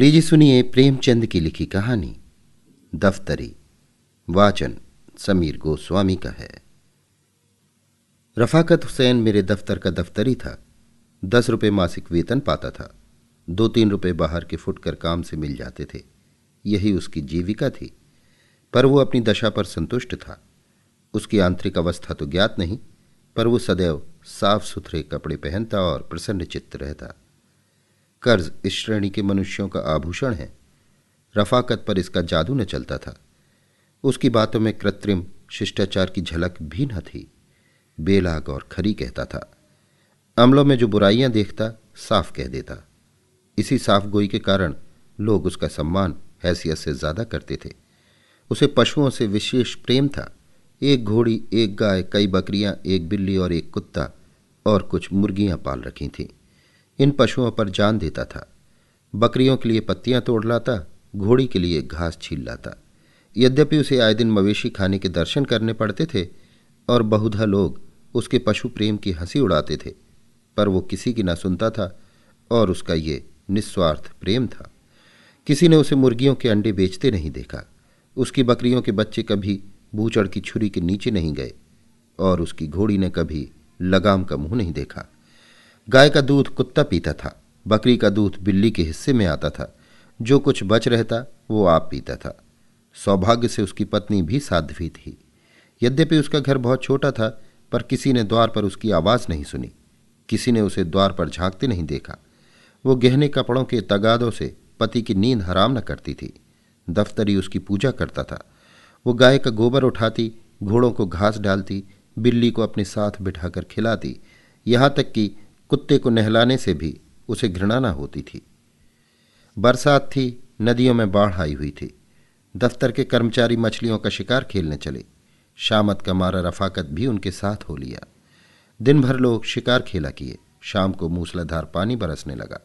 लीजिए सुनिए प्रेमचंद की लिखी कहानी दफ्तरी। वाचन समीर गोस्वामी का है। रफाकत हुसैन मेरे दफ्तर का दफ्तरी था। 10 रुपये मासिक वेतन पाता था। 2-3 रुपये बाहर के फुटकर काम से मिल जाते थे। यही उसकी जीविका थी, पर वो अपनी दशा पर संतुष्ट था। उसकी आंतरिक अवस्था तो ज्ञात नहीं, पर वो सदैव साफ सुथरे कपड़े पहनता और प्रसन्न चित्त रहता। कर्ज इस श्रेणी के मनुष्यों का आभूषण है। रफाकत पर इसका जादू न चलता था। उसकी बातों में कृत्रिम शिष्टाचार की झलक भी न थी। बेलाग और खरी कहता था। अमलों में जो बुराइयां देखता साफ कह देता। इसी साफ गोई के कारण लोग उसका सम्मान हैसियत से ज़्यादा करते थे। उसे पशुओं से विशेष प्रेम था। एक घोड़ी, एक गाय, कई बकरियां, एक बिल्ली और एक कुत्ता और कुछ मुर्गियां पाल रखी थीं। इन पशुओं पर जान देता था। बकरियों के लिए पत्तियां तोड़ लाता, घोड़ी के लिए घास छील लाता। यद्यपि उसे आए दिन मवेशी खाने के दर्शन करने पड़ते थे और बहुधा लोग उसके पशु प्रेम की हंसी उड़ाते थे, पर वो किसी की ना सुनता था और उसका ये निस्वार्थ प्रेम था। किसी ने उसे मुर्गियों के अंडे बेचते नहीं देखा। उसकी बकरियों के बच्चे कभी बूचड़ की छुरी के नीचे नहीं गए और उसकी घोड़ी ने कभी लगाम का मुंह नहीं देखा। गाय का दूध कुत्ता पीता था। बकरी का दूध बिल्ली के हिस्से में आता था। जो कुछ बच रहता वो आप पीता था। सौभाग्य से उसकी पत्नी भी साध्वी थी। यद्यपि उसका घर बहुत छोटा था, पर किसी ने द्वार पर उसकी आवाज़ नहीं सुनी। किसी ने उसे द्वार पर झांकते नहीं देखा। वो गहने कपड़ों के तगादों से पति की नींद हराम न करती थी। दफ्तरी उसकी पूजा करता था। वो गाय का गोबर उठाती, घोड़ों को घास डालती, बिल्ली को अपने साथ बिठाकर खिलाती। यहाँ तक कि कुत्ते को नहलाने से भी उसे घृणा न होती थी। बरसात थी, नदियों में बाढ़ आई हुई थी। दफ्तर के कर्मचारी मछलियों का शिकार खेलने चले। शामत का मारा रफाकत भी उनके साथ हो लिया। दिन भर लोग शिकार खेला किए। शाम को मूसलाधार पानी बरसने लगा।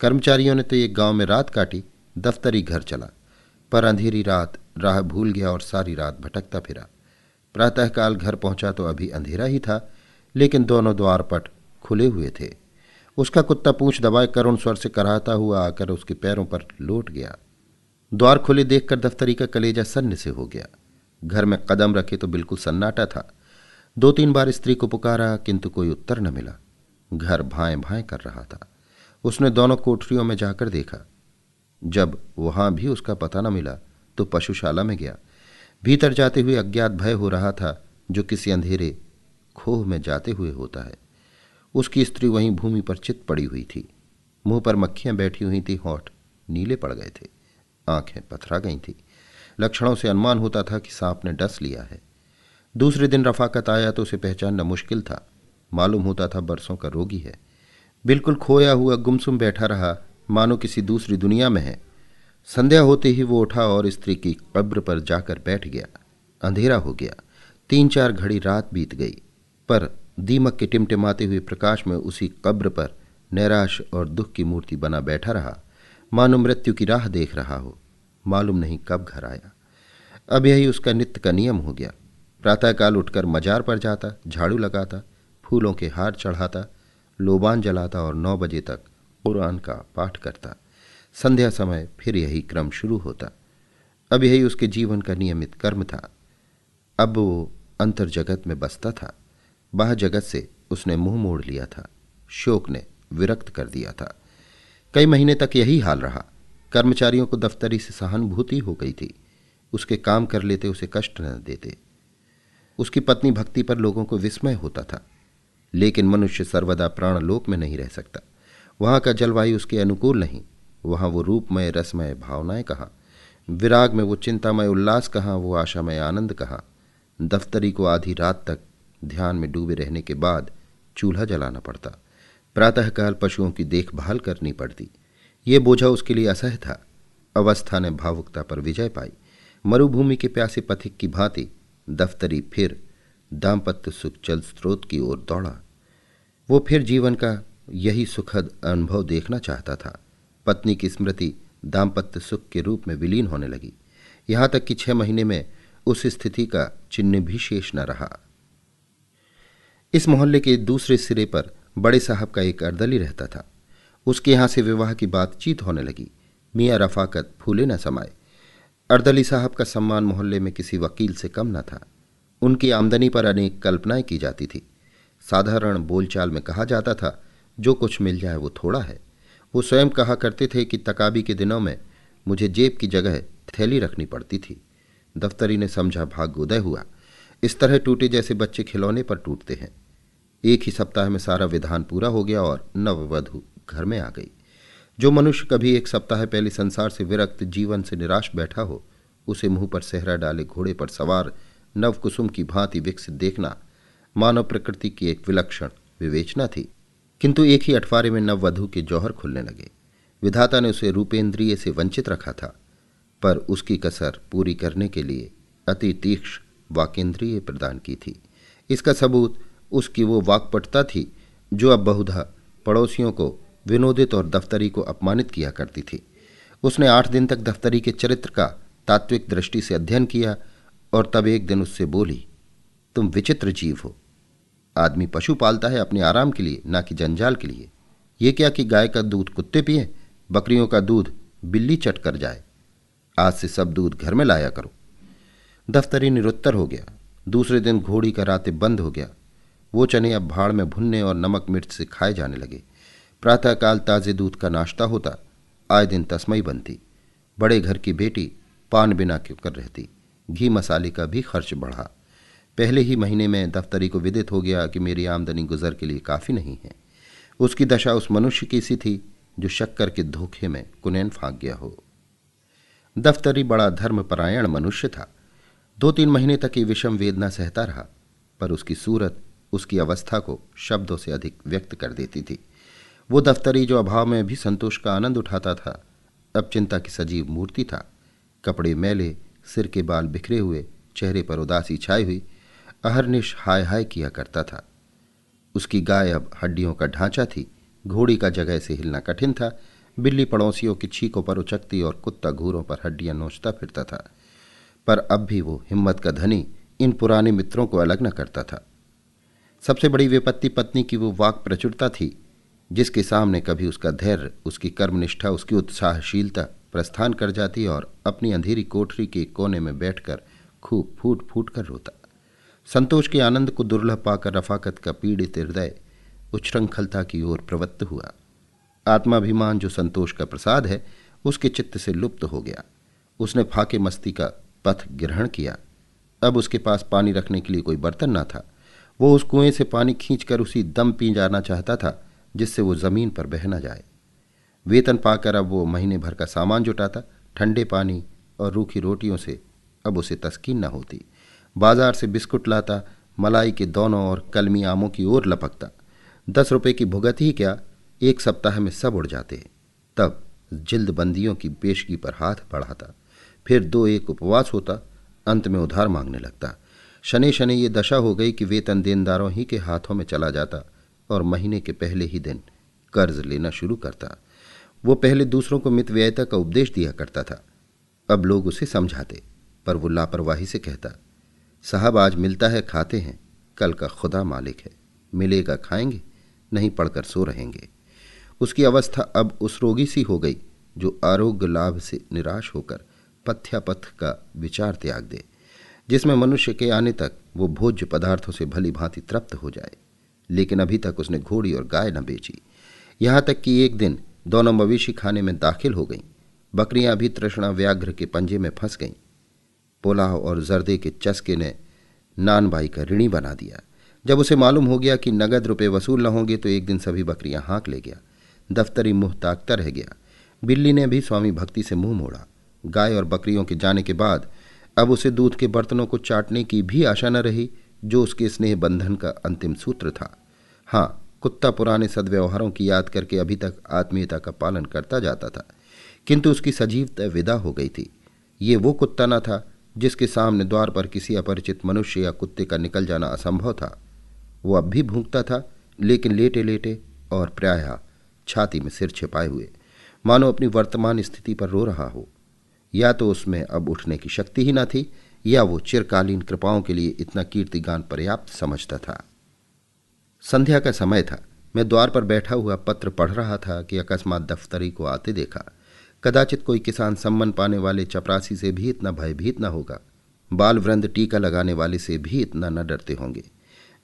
कर्मचारियों ने तो एक गांव में रात काटी, दफ्तरी घर चला, पर अंधेरी रात राह भूल गया और सारी रात भटकता फिरा। प्रातःकाल घर पहुंचा तो अभी अंधेरा ही था, लेकिन दोनों द्वारपट खुले हुए थे। उसका कुत्ता पूंछ दबाए करुण स्वर से कराहता हुआ आकर उसके पैरों पर लोट गया। द्वार खुले देखकर दफ्तरी का कलेजा सन्न से हो गया। घर में कदम रखे तो बिल्कुल सन्नाटा था। 2-3 बार स्त्री को पुकारा, किंतु कोई उत्तर न मिला। घर भाएं भाएं कर रहा था। उसने दोनों कोठरियों में जाकर देखा। जब वहां भी उसका पता न मिला तो पशुशाला में गया। भीतर जाते हुए अज्ञात भय हो रहा था, जो किसी अंधेरे खोह में जाते हुए होता है। उसकी स्त्री वहीं भूमि पर चित पड़ी हुई थी। मुंह पर मक्खियां बैठी हुई थी। होंठ नीले पड़ गए थे। आंखें पथरा गई थी। लक्षणों से अनुमान होता था कि सांप ने डस लिया है। दूसरे दिन रफाकत आया तो उसे पहचानना मुश्किल था। मालूम होता था बरसों का रोगी है। बिल्कुल खोया हुआ गुमसुम बैठा रहा, मानो किसी दूसरी दुनिया में है। संध्या होते ही वो उठा और स्त्री की कब्र पर जाकर बैठ गया। अंधेरा हो गया। 3-4 घड़ी रात बीत गई, पर दीमक के टिमटिमाते हुए प्रकाश में उसी कब्र पर निराश और दुख की मूर्ति बना बैठा रहा, मानो मृत्यु की राह देख रहा हो। मालूम नहीं कब घर आया। अब यही उसका नित्य का नियम हो गया। प्रातःकाल उठकर मजार पर जाता, झाड़ू लगाता, फूलों के हार चढ़ाता, लोबान जलाता और 9 बजे तक कुरान का पाठ करता। संध्या समय फिर यही क्रम शुरू होता। अब यही उसके जीवन का नियमित कर्म था। अब वो अंतर जगत में बसता था। बाह्य जगत से उसने मुंह मोड़ लिया था। शोक ने विरक्त कर दिया था। कई महीने तक यही हाल रहा। कर्मचारियों को दफ्तरी से सहानुभूति हो गई थी। उसके काम कर लेते उसे कष्ट न देते। उसकी पत्नी भक्ति पर लोगों को विस्मय होता था। लेकिन मनुष्य सर्वदा प्राणलोक में नहीं रह सकता। वहाँ का जलवायु उसके अनुकूल नहीं। वहाँ वो रूपमय रसमय भावनाएं कहाँ, विराग में वो चिंतामय उल्लास कहाँ, वो आशामय आनंद कहाँ। दफ्तरी को आधी रात तक ध्यान में डूबे रहने के बाद चूल्हा जलाना पड़ता। प्रातःकाल पशुओं की देखभाल करनी पड़ती। ये बोझा उसके लिए असह्य था। अवस्था ने भावुकता पर विजय पाई। मरुभूमि के प्यासे पथिक की भांति दफ्तरी फिर दाम्पत्य सुख जल स्रोत की ओर दौड़ा। वो फिर जीवन का यही सुखद अनुभव देखना चाहता था। पत्नी की स्मृति दाम्पत्य सुख के रूप में विलीन होने लगी। यहाँ तक कि 6 महीने में उस स्थिति का चिन्ह भी शेष न रहा। इस मोहल्ले के दूसरे सिरे पर बड़े साहब का एक अर्दली रहता था। उसके यहाँ से विवाह की बातचीत होने लगी। मियाँ रफाकत फूले न समाए। अर्दली साहब का सम्मान मोहल्ले में किसी वकील से कम न था। उनकी आमदनी पर अनेक कल्पनाएं की जाती थी। साधारण बोलचाल में कहा जाता था, जो कुछ मिल जाए वो थोड़ा है। वो स्वयं कहा करते थे कि तकाबी के दिनों में मुझे जेब की जगह थैली रखनी पड़ती थी। दफ्तरी ने समझा भाग्योदय हुआ। इस तरह टूटे जैसे बच्चे खिलौने पर टूटते हैं। एक ही सप्ताह में सारा विधान पूरा हो गया और नववधू घर में आ गई। जो मनुष्य कभी एक सप्ताह पहले संसार से विरक्त, जीवन से निराश बैठा हो, उसे मुंह पर सेहरा डाले घोड़े पर सवार नवकुसुम की भांति विकसित देखना मानव प्रकृति की एक विलक्षण विवेचना थी। किंतु एक ही अठवारे में नववधू के जौहर खुलने लगे। विधाता ने उसे रूपेंद्रिय से वंचित रखा था, पर उसकी कसर पूरी करने के लिए अति तीक्ष्ण वाकेंद्रिय प्रदान की थी। इसका सबूत उसकी वो वाक्पटुता थी जो अब बहुधा पड़ोसियों को, विनोदित और दफ्तरी को अपमानित किया करती थी। उसने 8 दिन तक दफ्तरी के चरित्र का तात्विक दृष्टि से अध्ययन किया और तब एक दिन उससे बोली, तुम विचित्र जीव हो। आदमी पशु पालता है अपने आराम के लिए, ना कि जंजाल के लिए। ये क्या कि गाय का दूध कुत्ते पिए, बकरियों का दूध बिल्ली चट कर जाए। आज से सब दूध घर में लाया करो। दफ्तरी निरुत्तर हो गया। दूसरे दिन घोड़ी का राते बंद हो गया। वो चने अब भाड़ में भुनने और नमक मिर्च से खाए जाने लगे। प्रातःकाल ताज़े दूध का नाश्ता होता। आए दिन तस्मई बनती। बड़े घर की बेटी पान बिना क्यों कर रहती। घी मसाले का भी खर्च बढ़ा। पहले ही महीने में दफ्तरी को विदित हो गया कि मेरी आमदनी गुजर के लिए काफ़ी नहीं है। उसकी दशा उस मनुष्य की सी थी जो शक्कर के धोखे में कुनैन फाँक गया हो। दफ्तरी बड़ा धर्मपरायण मनुष्य था। 2-3 महीने तक ये विषम वेदना सहता रहा, पर उसकी सूरत उसकी अवस्था को शब्दों से अधिक व्यक्त कर देती थी। वो दफ्तरी जो अभाव में भी संतोष का आनंद उठाता था, अब चिंता की सजीव मूर्ति था। कपड़े मैले, सिर के बाल बिखरे हुए, चेहरे पर उदासी छाई हुई, अहरनिश हाय हाय किया करता था। उसकी गाय अब हड्डियों का ढांचा थी। घोड़ी का जगह से हिलना कठिन था। बिल्ली पड़ोसियों की छीकों पर उचकती और कुत्ता घूरों पर हड्डियां नोचता फिरता था। पर अब भी वो हिम्मत का धनी इन पुराने मित्रों को अलग न करता था। सबसे बड़ी विपत्ति पत्नी की वो वाक प्रचुरता थी जिसके सामने कभी उसका धैर्य, उसकी कर्मनिष्ठा, उसकी उत्साहशीलता प्रस्थान कर जाती और अपनी अंधेरी कोठरी के कोने में बैठकर खूब फूट फूट कर रोता। संतोष के आनंद को दुर्लभ पाकर रफाकत का पीड़ित हृदय उच्छृंखलता की ओर प्रवृत्त हुआ। आत्माभिमान जो संतोष का प्रसाद है, उसके चित्त से लुप्त हो गया। उसने फाके मस्ती का पथ ग्रहण किया। अब उसके पास पानी रखने के लिए कोई बर्तन ना था। वो उस कुएं से पानी खींचकर उसी दम पी जाना चाहता था जिससे वो ज़मीन पर बह न जाए। वेतन पाकर अब वो महीने भर का सामान जुटाता। ठंडे पानी और रूखी रोटियों से अब उसे तस्कीन न होती। बाजार से बिस्कुट लाता, मलाई के दोनों और कलमी आमों की ओर लपकता। 10 रुपये की भुगत ही क्या, एक सप्ताह में सब उड़ जाते। तब जिल्दबंदियों की पेशगी पर हाथ बढ़ाता। फिर 2-1 उपवास होता। अंत में उधार मांगने लगता। शनि शनि ये दशा हो गई कि वेतन देनदारों ही के हाथों में चला जाता और महीने के पहले ही दिन कर्ज लेना शुरू करता। वो पहले दूसरों को मितव्ययिता का उपदेश दिया करता था। अब लोग उसे समझाते, पर वो लापरवाही से कहता, साहब आज मिलता है खाते हैं, कल का खुदा मालिक है, मिलेगा खाएंगे, नहीं पड़कर सो रहेंगे। उसकी अवस्था अब उस रोगी सी हो गई जो आरोग्य लाभ से निराश होकर पथ्यापथ का विचार त्याग दे, जिसमें मनुष्य के आने तक वो भोज्य पदार्थों से भली भांति तृप्त हो जाए। लेकिन अभी तक उसने घोड़ी और गाय न बेची। यहाँ तक कि एक दिन दोनों मवेशी खाने में दाखिल हो गईं। बकरियाँ भी तृष्णा व्याघ्र के पंजे में फंस गईं। पोलाव और जर्दे के चस्के ने नानबाई का ऋणी बना दिया। जब उसे मालूम हो गया कि नगद रुपये वसूल न होंगे तो एक दिन सभी बकरियाँ हाँक ले गया। दफ्तरी मुँह ताकता रह गया। बिल्ली ने भी स्वामी भक्ति से मुँह मोड़ा। गाय और बकरियों के जाने के बाद अब उसे दूध के बर्तनों को चाटने की भी आशा न रही जो उसके स्नेह बंधन का अंतिम सूत्र था। हाँ, कुत्ता पुराने सद्व्यवहारों की याद करके अभी तक आत्मीयता का पालन करता जाता था, किंतु उसकी सजीवता विदा हो गई थी। ये वो कुत्ता न था जिसके सामने द्वार पर किसी अपरिचित मनुष्य या कुत्ते का निकल जाना असंभव था। वो अब भी भूंकता था, लेकिन लेटे लेटे और प्रायः छाती में सिर छिपाए हुए, मानो अपनी वर्तमान स्थिति पर रो रहा हो। या तो उसमें अब उठने की शक्ति ही न थी, या वो चिरकालीन कृपाओं के लिए इतना कीर्तिगान पर्याप्त समझता था। संध्या का समय था। मैं द्वार पर बैठा हुआ पत्र पढ़ रहा था कि अकस्मात दफ्तरी को आते देखा। कदाचित कोई किसान सम्मान पाने वाले चपरासी से भी इतना भयभीत न होगा, बाल वृंद टीका लगाने वाले से भी इतना न डरते होंगे।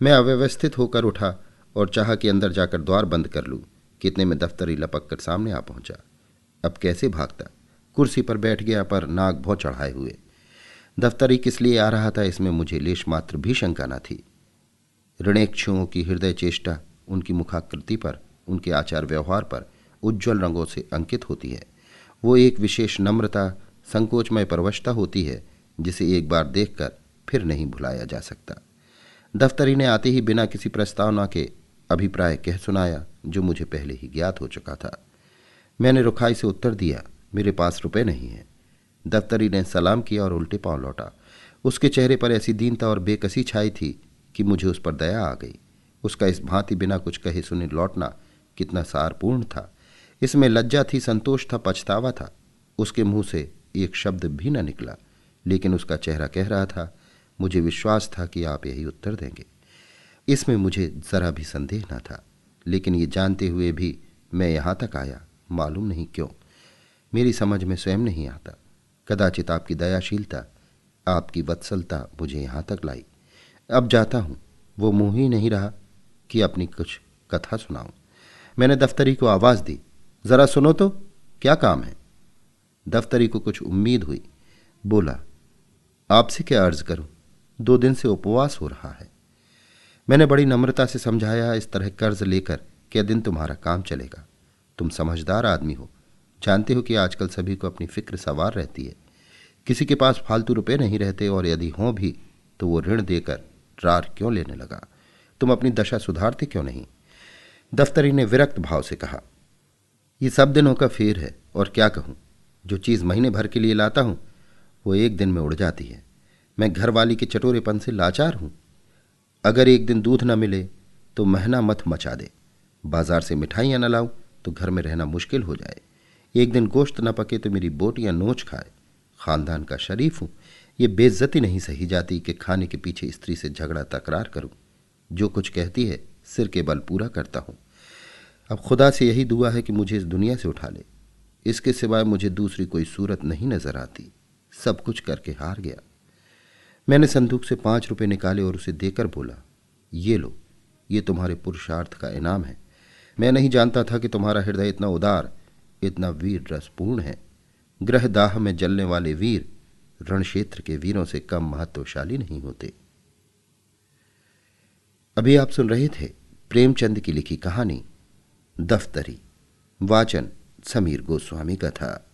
मैं अव्यवस्थित होकर उठा और चाहा कि अंदर जाकर द्वार बंद कर लूँ, कितने में दफ्तरी लपक कर सामने आ पहुँचा। अब कैसे भागता, कुर्सी पर बैठ गया पर नाक भौं चढ़ाए हुए। दफ्तरी किस लिए आ रहा था इसमें मुझे लेश मात्र भी शंका न थी। ऋणेक्षुओं की हृदय चेष्टा उनकी मुखाकृति पर, उनके आचार व्यवहार पर उज्ज्वल रंगों से अंकित होती है। वो एक विशेष नम्रता, संकोचमय परवशता होती है जिसे एक बार देखकर फिर नहीं भुलाया जा सकता। दफ्तरी ने आते ही बिना किसी प्रस्तावना के अभिप्राय कह सुनाया जो मुझे पहले ही ज्ञात हो चुका था। मैंने रुखाई से उत्तर दिया, मेरे पास रुपए नहीं हैं। दफ्तरी ने सलाम किया और उल्टे पांव लौटा। उसके चेहरे पर ऐसी दीनता और बेकसी छाई थी कि मुझे उस पर दया आ गई। उसका इस भांति बिना कुछ कहे सुने लौटना कितना सारपूर्ण था, इसमें लज्जा थी, संतोष था, पछतावा था। उसके मुंह से एक शब्द भी न निकला, लेकिन उसका चेहरा कह रहा था, मुझे विश्वास था कि आप यही उत्तर देंगे। इसमें मुझे जरा भी संदेह न था, लेकिन ये जानते हुए भी मैं यहाँ तक आया, मालूम नहीं क्यों, मेरी समझ में स्वयं नहीं आता। कदाचित आपकी दयाशीलता, आपकी वत्सलता मुझे यहाँ तक लाई। अब जाता हूँ। वो मुँह ही नहीं रहा कि अपनी कुछ कथा सुनाऊं। मैंने दफ्तरी को आवाज़ दी, ज़रा सुनो तो, क्या काम है? दफ्तरी को कुछ उम्मीद हुई, बोला, आपसे क्या अर्ज़ करूं? 2 दिन से उपवास हो रहा है। मैंने बड़ी नम्रता से समझाया, इस तरह कर्ज लेकर क्या दिन तुम्हारा काम चलेगा? तुम समझदार आदमी हो, जानते हो कि आजकल सभी को अपनी फिक्र सवार रहती है, किसी के पास फालतू रुपए नहीं रहते, और यदि हों भी तो वो ऋण देकर रार क्यों लेने लगा? तुम अपनी दशा सुधारते क्यों नहीं? दफ्तरी ने विरक्त भाव से कहा, ये सब दिनों का फेर है, और क्या कहूँ, जो चीज़ महीने भर के लिए लाता हूँ वो एक दिन में उड़ जाती है। मैं घरवाली के चटोरेपन से लाचार हूँ। अगर एक दिन दूध न मिले तो महना मत मचा दे, बाजार से मिठाइयाँ न लाऊँ तो घर में रहना मुश्किल हो जाए, एक दिन गोश्त न पके तो मेरी बोटियाँ नोच खाए। ख़ानदान का शरीफ हूँ, ये बेइज्जती नहीं सही जाती कि खाने के पीछे स्त्री से झगड़ा तकरार करूँ। जो कुछ कहती है सिर के बल पूरा करता हूँ। अब खुदा से यही दुआ है कि मुझे इस दुनिया से उठा ले, इसके सिवाय मुझे दूसरी कोई सूरत नहीं नजर आती। सब कुछ करके हार गया। मैंने संदूक से 5 रुपए निकाले और उसे देकर बोला, ये लो, ये तुम्हारे पुरुषार्थ का इनाम है। मैं नहीं जानता था कि तुम्हारा हृदय इतना उदार, इतना वीर रसपूर्ण है। ग्रह दाह में जलने वाले वीर रणक्षेत्र के वीरों से कम महत्वशाली नहीं होते। अभी आप सुन रहे थे प्रेमचंद की लिखी कहानी दफ्तरी, वाचन समीर गोस्वामी का था।